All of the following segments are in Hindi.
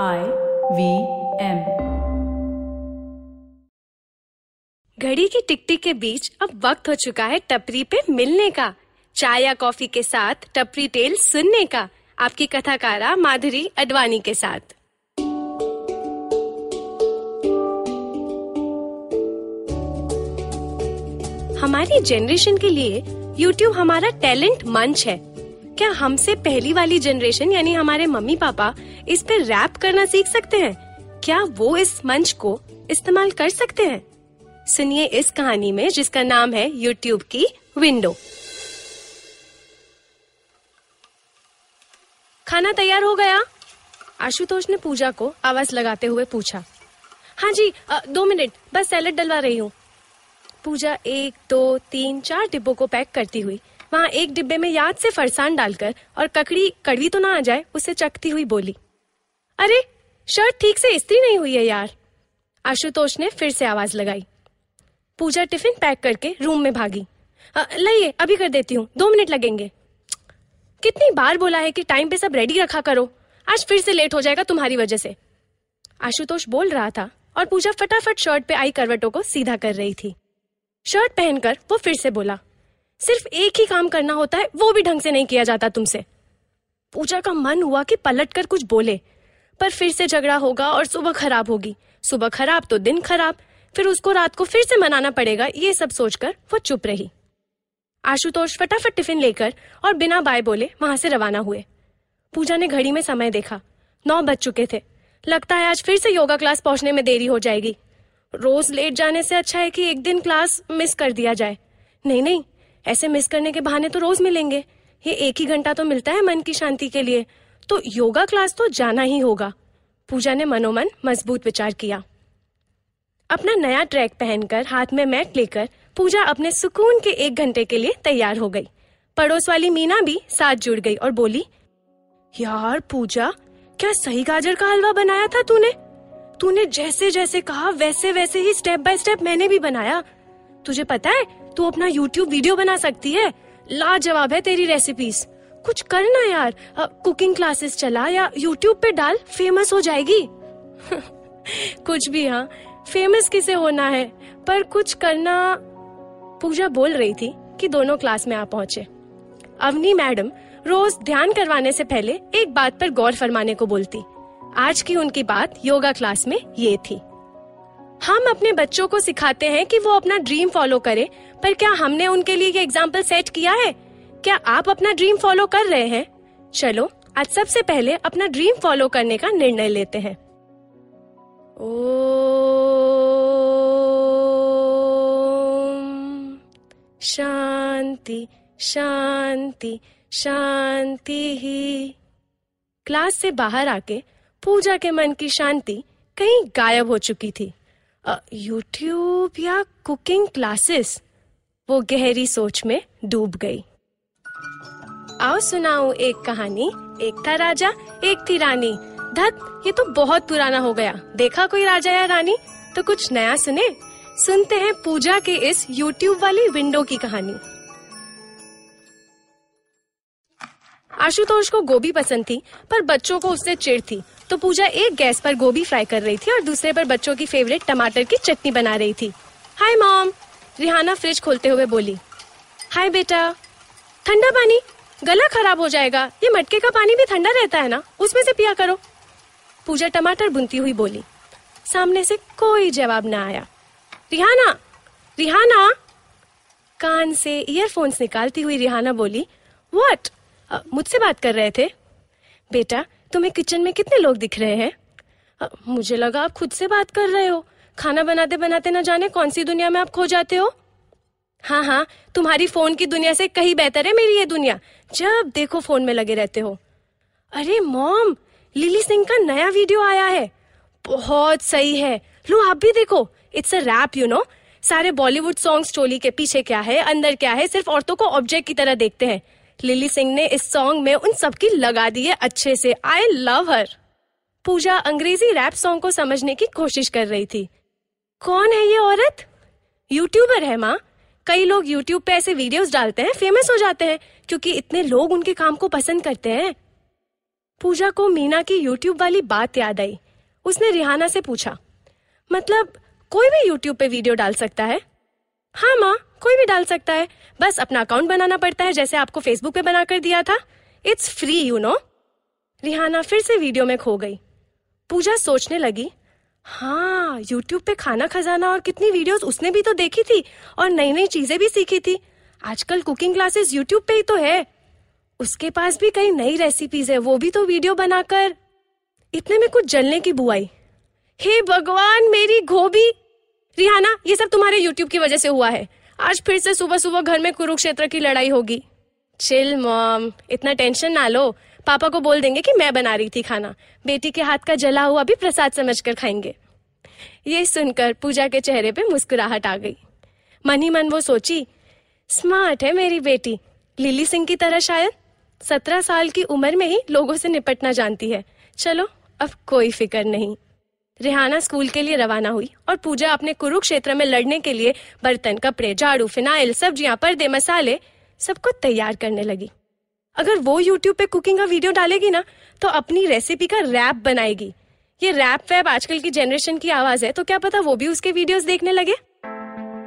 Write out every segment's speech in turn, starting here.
IVM। घड़ी की टिक-टिक के बीच अब वक्त हो चुका है टपरी पे मिलने का, चाय या कॉफी के साथ टपरी टेल सुनने का, आपकी कथाकारा माधुरी अडवाणी के साथ। हमारी जनरेशन के लिए YouTube हमारा टैलेंट मंच है। क्या हमसे पहली वाली जनरेशन यानी हमारे मम्मी पापा इस पर रैप करना सीख सकते हैं? क्या वो इस मंच को इस्तेमाल कर सकते हैं? सुनिए इस कहानी में, जिसका नाम है YouTube की विंडो। खाना तैयार हो गया? आशुतोष ने पूजा को आवाज लगाते हुए पूछा। हाँ जी, 2 मिनट, बस सैलेड डलवा रही हूँ। पूजा 1, 2, 3, 4 डिब्बों को पैक करती हुई वहाँ एक डिब्बे में याद से फरसान डालकर और ककड़ी कड़वी तो ना आ जाए उसे चखती हुई बोली, अरे शर्ट ठीक से इस्त्री नहीं हुई है यार। आशुतोष ने फिर से आवाज लगाई। पूजा टिफिन पैक करके रूम में भागी। लाइए अभी कर देती हूँ, 2 मिनट लगेंगे। कितनी बार बोला है कि टाइम पे सब रेडी रखा करो, आज फिर से लेट हो जाएगा तुम्हारी वजह से। आशुतोष बोल रहा था और पूजा फटाफट शर्ट पे आई करवटों को सीधा कर रही थी। शर्ट पहनकर वो फिर से बोला, सिर्फ एक ही काम करना होता है, वो भी ढंग से नहीं किया जाता तुमसे। पूजा का मन हुआ कि पलटकर कुछ बोले, पर फिर से झगड़ा होगा और सुबह खराब होगी। सुबह खराब तो दिन खराब, फिर उसको रात को फिर से मनाना पड़ेगा। ये सब सोचकर वो चुप रही। आशुतोष फटाफट टिफिन लेकर और बिना बाय बोले वहां से रवाना हुए। पूजा ने घड़ी में समय देखा, 9 बज चुके थे। लगता है आज फिर से योगा क्लास पहुंचने में देरी हो जाएगी। रोज लेट जाने से अच्छा है कि एक दिन क्लास मिस कर दिया जाए। नहीं, ऐसे मिस करने के बहाने तो रोज मिलेंगे। ये एक ही घंटा तो मिलता है मन की शांति के लिए, तो योगा क्लास तो जाना ही होगा। पूजा ने मनोमन मजबूत विचार किया। अपना नया ट्रैक पहनकर हाथ में मैट लेकर पूजा अपने सुकून के 1 घंटे के लिए तैयार हो गई। पड़ोस वाली मीना भी साथ जुड़ गई और बोली, यार पूजा, क्या सही गाजर का हलवा बनाया था तूने? तूने जैसे जैसे कहा वैसे वैसे ही स्टेप बाय स्टेप मैंने भी बनाया। तुझे पता है तू अपना YouTube वीडियो बना सकती है, लाजवाब है तेरी रेसिपीज। कुछ करना यार, कुकिंग क्लासेस चला या YouTube पे डाल, फेमस हो जाएगी। कुछ भी, हाँ फेमस किसे होना है, पर कुछ करना। पूजा बोल रही थी कि दोनों क्लास में आ पहुंचे। अवनी मैडम रोज ध्यान करवाने से पहले एक बात पर गौर फरमाने को बोलती। आज की उनकी बात योगा क्लास में ये थी, हम अपने बच्चों को सिखाते हैं कि वो अपना ड्रीम फॉलो करें, पर क्या हमने उनके लिए ये एग्जाम्पल सेट किया है? क्या आप अपना ड्रीम फॉलो कर रहे हैं? चलो आज सबसे पहले अपना ड्रीम फॉलो करने का निर्णय लेते हैं। ओम शांति शांति शांति ही। क्लास से बाहर आके पूजा के मन की शांति कहीं गायब हो चुकी थी। YouTube या कुकिंग क्लासेस, वो गहरी सोच में डूब गई। आओ सुनाऊं एक कहानी। एक था राजा, एक थी रानी। धत, ये तो बहुत पुराना हो गया। देखा कोई राजा या रानी? तो कुछ नया सुने। सुनते हैं पूजा के इस YouTube वाली विंडो की कहानी। आशुतोष को गोभी पसंद थी, पर बच्चों को उससे चिढ़ थी, तो पूजा एक गैस पर गोभी फ्राई कर रही थी और दूसरे पर बच्चों की फेवरेट टमाटर की चटनी बना रही थी। हाय मॉम, रिहाना फ्रिज खोलते हुए बोली। हाय बेटा। ठंडा पानी, गला खराब हो जाएगा। ये मटके का पानी भी ठंडा रहता है ना, उसमें से पिया करो। पूजा टमाटर भुनती हुई बोली। सामने से कोई जवाब ना आया। रिहाना, रिहाना, कान से ईयरफोन्स निकालती हुई रिहाना बोली। व्हाट? मुझसे बात कर रहे थे? बेटा तुम्हें किचन में कितने लोग दिख रहे हैं? मुझे लगा आप खुद से बात कर रहे हो। खाना बनाते बनाते न जाने कौन सी दुनिया में आप खो जाते हो। हाँ, तुम्हारी फोन की दुनिया से कहीं बेहतर है मेरी ये दुनिया। जब देखो फोन में लगे रहते हो। अरे मॉम, लिली सिंह का नया वीडियो आया है, बहुत सही है, लो आप भी देखो। It's a rap you know. सारे बॉलीवुड सॉन्ग्स चोली के पीछे क्या है अंदर क्या है, सिर्फ औरतों को ऑब्जेक्ट की तरह देखते हैं। लिली सिंह ने इस सॉन्ग में उन सबकी लगा दी है अच्छे से। आई लव हर। पूजा अंग्रेजी रैप सॉन्ग को समझने की कोशिश कर रही थी। कौन है ये औरत? यूट्यूबर है माँ। कई लोग यूट्यूब पे ऐसे वीडियोस डालते हैं, फेमस हो जाते हैं, क्योंकि इतने लोग उनके काम को पसंद करते हैं। पूजा को मीना की यूट्यूब वाली बात याद आई। उसने रिहाना से पूछा, मतलब कोई भी यूट्यूब पे वीडियो डाल सकता है? हाँ माँ, कोई भी डाल सकता है, बस अपना अकाउंट बनाना पड़ता है, जैसे आपको फेसबुक पे बनाकर दिया था। It's free you know. Rihanna फिर से वीडियो में खो गई। पूजा सोचने लगी, हाँ यूट्यूब पे खाना खजाना और कितनी वीडियोस उसने भी तो देखी थी और नई नई चीजें भी सीखी थी। आजकल कुकिंग क्लासेस यूट्यूब पे ही तो है। उसके पास भी कई नई रेसिपीज है, वो भी तो वीडियो बनाकर। इतने में कुछ जलने की बू आई। हे भगवान, मेरी गोभी! रिहाना, ये सब तुम्हारे यूट्यूब की वजह से हुआ है। आज फिर से सुबह सुबह घर में कुरुक्षेत्र की लड़ाई होगी। चिल मॉम, इतना टेंशन ना लो। पापा को बोल देंगे कि मैं बना रही थी खाना, बेटी के हाथ का जला हुआ भी प्रसाद समझकर खाएंगे। ये सुनकर पूजा के चेहरे पे मुस्कुराहट आ गई। मन ही मन वो सोची, स्मार्ट है मेरी बेटी, लिली सिंह की तरह शायद 17 साल की उम्र में ही लोगों से निपटना जानती है। चलो अब कोई फिक्र नहीं। रिहाना स्कूल के लिए रवाना हुई और पूजा अपने कुरुक्षेत्र में लड़ने के लिए बर्तन, कपड़े, झाड़ू, फिनाइल, सब्जियां, पर्दे, मसाले सबको तैयार करने लगी। अगर वो YouTube पे कुकिंग का वीडियो डालेगी ना तो अपनी रेसिपी का रैप बनाएगी। ये रैप वैप आजकल की जनरेशन की आवाज है, तो क्या पता वो भी उसके वीडियोस देखने लगे।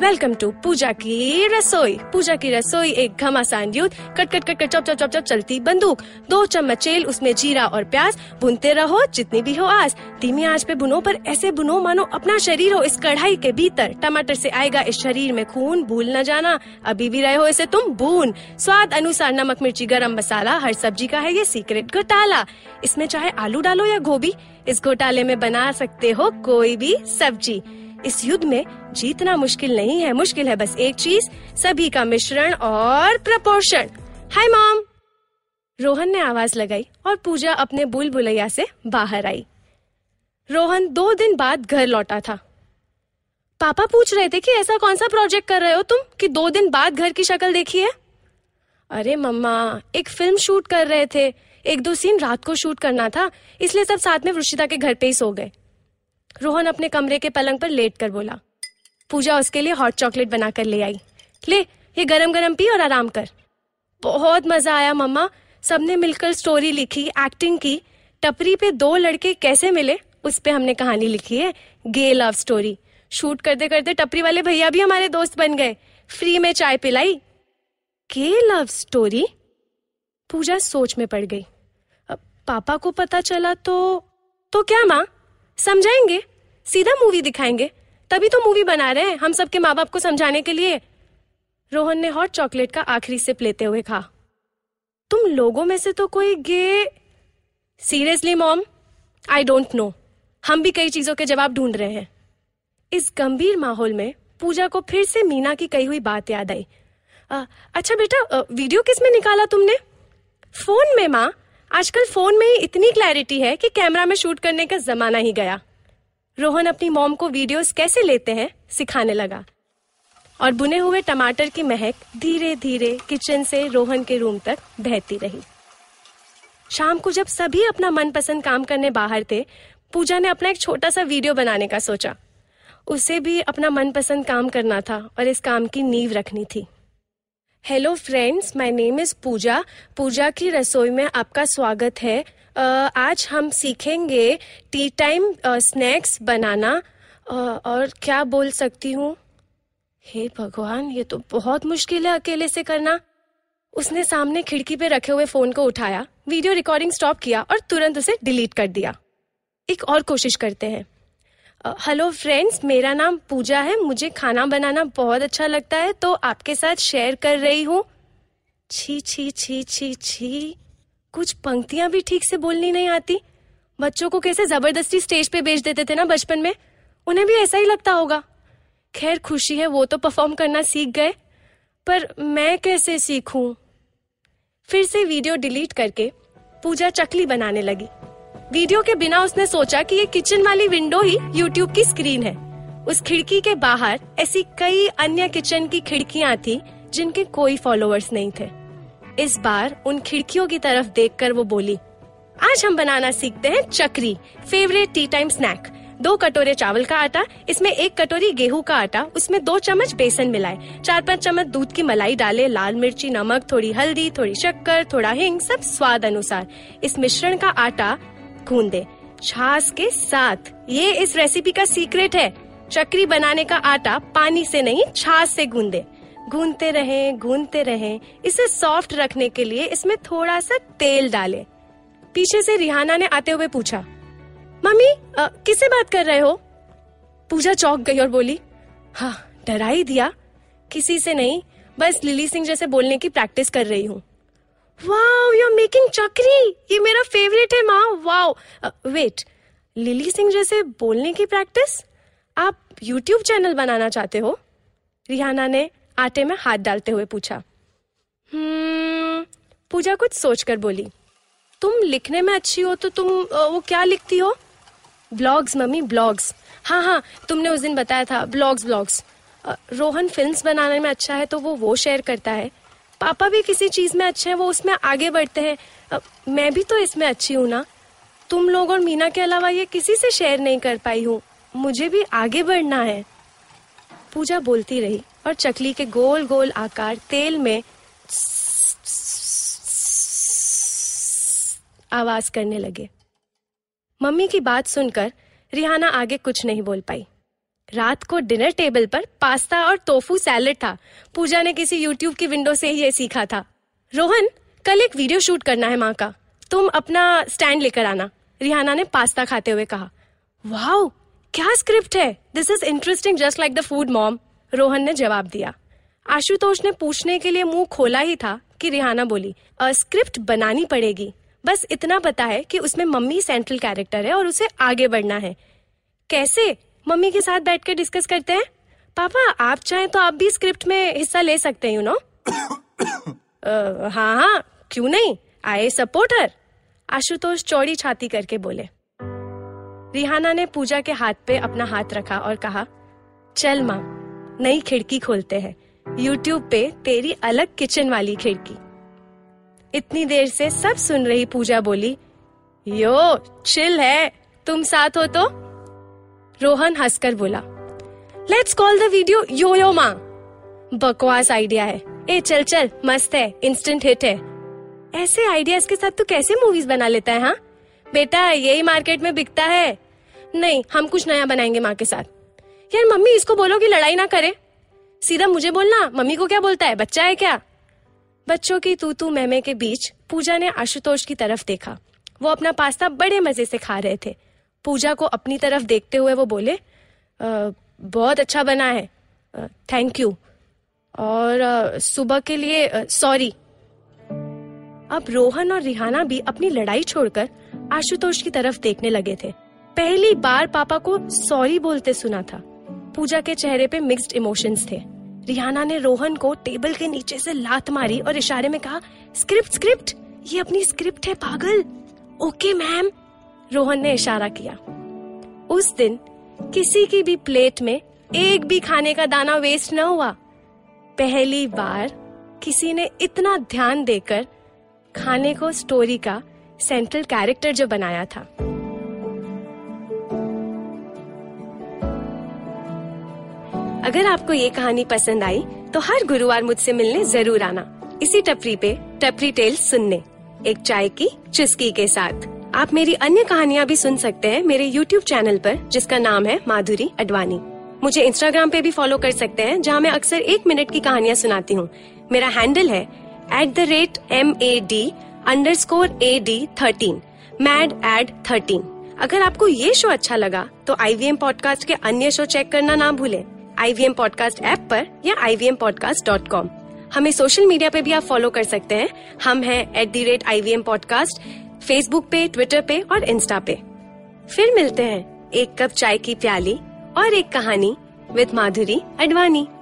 वेलकम टू पूजा की रसोई। पूजा की रसोई एक घमासान युद्ध, कट कट कट कट, चप चप चप चप चलती बंदूक, 2 चम्मच तेल, उसमें जीरा और प्याज, भूनते रहो जितनी भी हो आस, धीमी आंच पे भुनो, पर ऐसे भुनो मानो अपना शरीर हो इस कढ़ाई के भीतर, टमाटर से आएगा इस शरीर में खून, भूल न जाना अभी भी रहे हो इसे तुम भून। स्वाद अनुसार नमक, मिर्ची, गरम मसाला, हर सब्जी का है ये सीक्रेट घोटाला, इसमें चाहे आलू डालो या गोभी, इस घोटाले में बना सकते हो कोई भी सब्जी। इस युद्ध में जीतना मुश्किल नहीं है, मुश्किल है बस एक चीज, सभी का मिश्रण और प्रपोर्शन। हाय मॉम, रोहन ने आवाज लगाई और पूजा अपने बुलबुलैया से बाहर आई। रोहन 2 दिन बाद घर लौटा था। पापा पूछ रहे थे कि ऐसा कौन सा प्रोजेक्ट कर रहे हो तुम कि 2 दिन बाद घर की शक्ल देखी है। अरे मम्मा, एक फिल्म शूट कर रहे थे, 1-2 सीन रात को शूट करना था, इसलिए सब साथ में वृषिता के घर पे ही सो गए। रोहन अपने कमरे के पलंग पर लेट कर बोला। पूजा उसके लिए हॉट चॉकलेट बनाकर ले आई। ले, ये गरम गरम पी और आराम कर। बहुत मजा आया मम्मा, सबने मिलकर स्टोरी लिखी, एक्टिंग की। टपरी पे 2 लड़के कैसे मिले उस पे हमने कहानी लिखी है, गे लव स्टोरी। शूट करते करते टपरी वाले भैया भी हमारे दोस्त बन गए, फ्री में चाय पिलाई। गे लव स्टोरी? पूजा सोच में पड़ गई। पापा को पता चला तो क्या माँ? समझाएंगे, सीधा मूवी दिखाएंगे, तभी तो मूवी बना रहे हैं हम सबके माँ बाप को समझाने के लिए। रोहन ने हॉट चॉकलेट का आखिरी सिप लेते हुए कहा। तुम लोगों में से तो कोई गे? Seriously mom, I don't know, हम भी कई चीजों के जवाब ढूंढ रहे हैं। इस गंभीर माहौल में पूजा को फिर से मीना की कही हुई बात याद आई। अच्छा बेटा, वीडियो किस में निकाला तुमने? फोन में माँ, आजकल फोन में ही इतनी क्लैरिटी है कि कैमरा में शूट करने का जमाना ही गया। रोहन अपनी मॉम को वीडियोस कैसे लेते हैं सिखाने लगा और बुने हुए टमाटर की महक धीरे धीरे किचन से रोहन के रूम तक बहती रही। शाम को जब सभी अपना मनपसंद काम करने बाहर थे, पूजा ने अपना एक छोटा सा वीडियो बनाने का सोचा। उसे भी अपना मनपसंद काम करना था और इस काम की नींव रखनी थी। Hello friends, my name is Pooja. Pooja की रसोई में आपका स्वागत है। आज हम सीखेंगे टी टाइम स्नैक्स बनाना। और क्या बोल सकती हूँ? हे भगवान, ये तो बहुत मुश्किल है अकेले से करना। उसने सामने खिड़की पे रखे हुए फ़ोन को उठाया, वीडियो रिकॉर्डिंग स्टॉप किया और तुरंत उसे डिलीट कर दिया। एक और कोशिश करते हैं। हेलो फ्रेंड्स, मेरा नाम पूजा है, मुझे खाना बनाना बहुत अच्छा लगता है, तो आपके साथ शेयर कर रही हूँ। छी छी छी छी छी, कुछ पंक्तियाँ भी ठीक से बोलनी नहीं आती। बच्चों को कैसे ज़बरदस्ती स्टेज पे भेज देते थे ना बचपन में, उन्हें भी ऐसा ही लगता होगा। खैर खुशी है वो तो परफॉर्म करना सीख गए, पर मैं कैसे सीखूँ? फिर से वीडियो डिलीट करके पूजा चकली बनाने लगी। वीडियो के बिना उसने सोचा कि ये किचन वाली विंडो ही यूट्यूब की स्क्रीन है। उस खिड़की के बाहर ऐसी कई अन्य किचन की खिड़कियां थी जिनके कोई फॉलोअर्स नहीं थे। इस बार उन खिड़कियों की तरफ देखकर वो बोली, आज हम बनाना सीखते हैं chakri, favourite tea time snack. 2 कटोरे चावल का आटा, इसमें 1 कटोरी गेहूं का आटा, उसमें 2 चम्मच बेसन मिलाए, 4-5 चम्मच दूध की मलाई डाले, लाल मिर्ची, नमक, थोड़ी हल्दी, थोड़ी शक्कर, थोड़ा हिंग, सब स्वाद अनुसार। इस मिश्रण का आटा गूंद दे छाछ के साथ। ये इस रेसिपी का सीक्रेट है। चकरी बनाने का आटा पानी से नहीं, छाछ से गूंदे। गूंदते रहें। इसे सॉफ्ट रखने के लिए इसमें थोड़ा सा तेल डालें। पीछे से रिहाना ने आते हुए पूछा, मम्मी किससे बात कर रहे हो? पूजा चौंक गई और बोली, हाँ डरा ही दिया, किसी से नहीं, बस लिली सिंह जैसे बोलने की प्रैक्टिस कर रही हूँ। Wow, you are making chakri, ये मेरा फेवरेट है माँ। वाओ, वेट, लिली सिंह जैसे बोलने की प्रैक्टिस, आप YouTube चैनल बनाना चाहते हो? रिहाना ने आटे में हाथ डालते हुए पूछा। पूजा कुछ सोचकर बोली, तुम लिखने में अच्छी हो तो तुम वो क्या लिखती हो? Blogs mummy, blogs. हाँ, तुमने उस दिन बताया था, ब्लॉग्स। रोहन फिल्म्स बनाने में अच्छा है तो वो शेयर करता है। पापा भी किसी चीज़ में अच्छे हैं, वो उसमें आगे बढ़ते हैं। मैं भी तो इसमें अच्छी हूँ ना। तुम लोग और मीना के अलावा ये किसी से शेयर नहीं कर पाई हूँ, मुझे भी आगे बढ़ना है। पूजा बोलती रही और चकली के गोल गोल आकार तेल में आवाज करने लगे। मम्मी की बात सुनकर रिहाना आगे कुछ नहीं बोल पाई। रात को डिनर टेबल पर पास्ता और टोफू सैलेड था। पूजा ने किसी YouTube की विंडो से ही ये सीखा था। रोहन, कल एक वीडियो शूट करना है माँ का, तुम अपना स्टैंड लेकर आना, रिहाना ने पास्ता खाते हुए कहा। वाओ, क्या स्क्रिप्ट है, this is interesting, just like the food mom, Rohan ने जवाब दिया। आशुतोष ने पूछने के लिए मुंह खोला ही था कि रिहाना बोली, स्क्रिप्ट बनानी पड़ेगी, बस इतना पता है कि उसमें मम्मी सेंट्रल कैरेक्टर है और उसे आगे बढ़ना है। कैसे? मम्मी के साथ बैठकर डिस्कस करते हैं। पापा, आप चाहें तो आप भी स्क्रिप्ट में हिस्सा ले सकते हैं, यू नो। हाँ, क्यों नहीं, आई सपोर्ट हर, आशुतोष चौड़ी छाती करके बोले। रिहाना ने पूजा के हाथ पे अपना हाथ रखा और कहा, चल माँ, नई खिड़की खोलते हैं, यूट्यूब पे तेरी अलग किचन वाली खिड़की। इतनी देर से सब सुन रही पूजा बोली, यो चिल है, तुम साथ हो तो। रोहन हंसकर बोला, let's call the video yo yo माँ। बकवास आइडिया है, ए चल, मस्त है, इंस्टेंट हिट है। ऐसे आइडियाज के साथ तू कैसे मूवीज बना लेता है? हाँ बेटा, यही मार्केट में बिकता है। नहीं, हम कुछ नया बनाएंगे माँ के साथ। यार मम्मी, इसको बोलो कि लड़ाई ना करे, सीधा मुझे बोलना, मम्मी को क्या बोलता है, बच्चा है क्या? बच्चों की तू तू मैमे के बीच पूजा ने आशुतोष की तरफ देखा। वो अपना पास्ता बड़े मजे से खा रहे थे। पूजा को अपनी तरफ देखते हुए वो बोले, बहुत अच्छा बना है, थैंक यू, और सुबह के लिए सॉरी। अब रोहन और रिहाना भी अपनी लड़ाई छोड़कर आशुतोष की तरफ देखने लगे थे। पहली बार पापा को सॉरी बोलते सुना था। पूजा के चेहरे पे मिक्स्ड इमोशंस थे। रिहाना ने रोहन को टेबल के नीचे से लात मारी और इशारे में कहा, स्क्रिप्ट, ये अपनी स्क्रिप्ट है पागल। ओके मैम, रोहन ने इशारा किया। उस दिन किसी की भी प्लेट में एक भी खाने का दाना वेस्ट न हुआ। पहली बार किसी ने इतना ध्यान देकर खाने को स्टोरी का सेंट्रल कैरेक्टर जो बनाया था। अगर आपको ये कहानी पसंद आई तो हर गुरुवार मुझसे मिलने जरूर आना, इसी टपरी पे टपरी टेल्स सुनने, एक चाय की चुस्की के साथ। आप मेरी अन्य कहानियाँ भी सुन सकते हैं मेरे YouTube चैनल पर, जिसका नाम है माधुरी अडवाणी। मुझे Instagram पे भी फॉलो कर सकते हैं, जहाँ मैं अक्सर 1 मिनट की कहानियाँ सुनाती हूँ। मेरा हैंडल है @MAD_AD13, MADAD13। अगर आपको ये शो अच्छा लगा तो IVM पॉडकास्ट के अन्य शो चेक करना ना भूलें, IVM पॉडकास्ट ऐप पर या IVMpodcast.com। हमें सोशल मीडिया पे भी आप फॉलो कर सकते हैं, हम हैं @IVM पॉडकास्ट, फेसबुक पे, ट्विटर पे और इंस्टा पे। फिर मिलते हैं एक कप चाय की प्याली और एक कहानी विद माधुरी अडवाणी।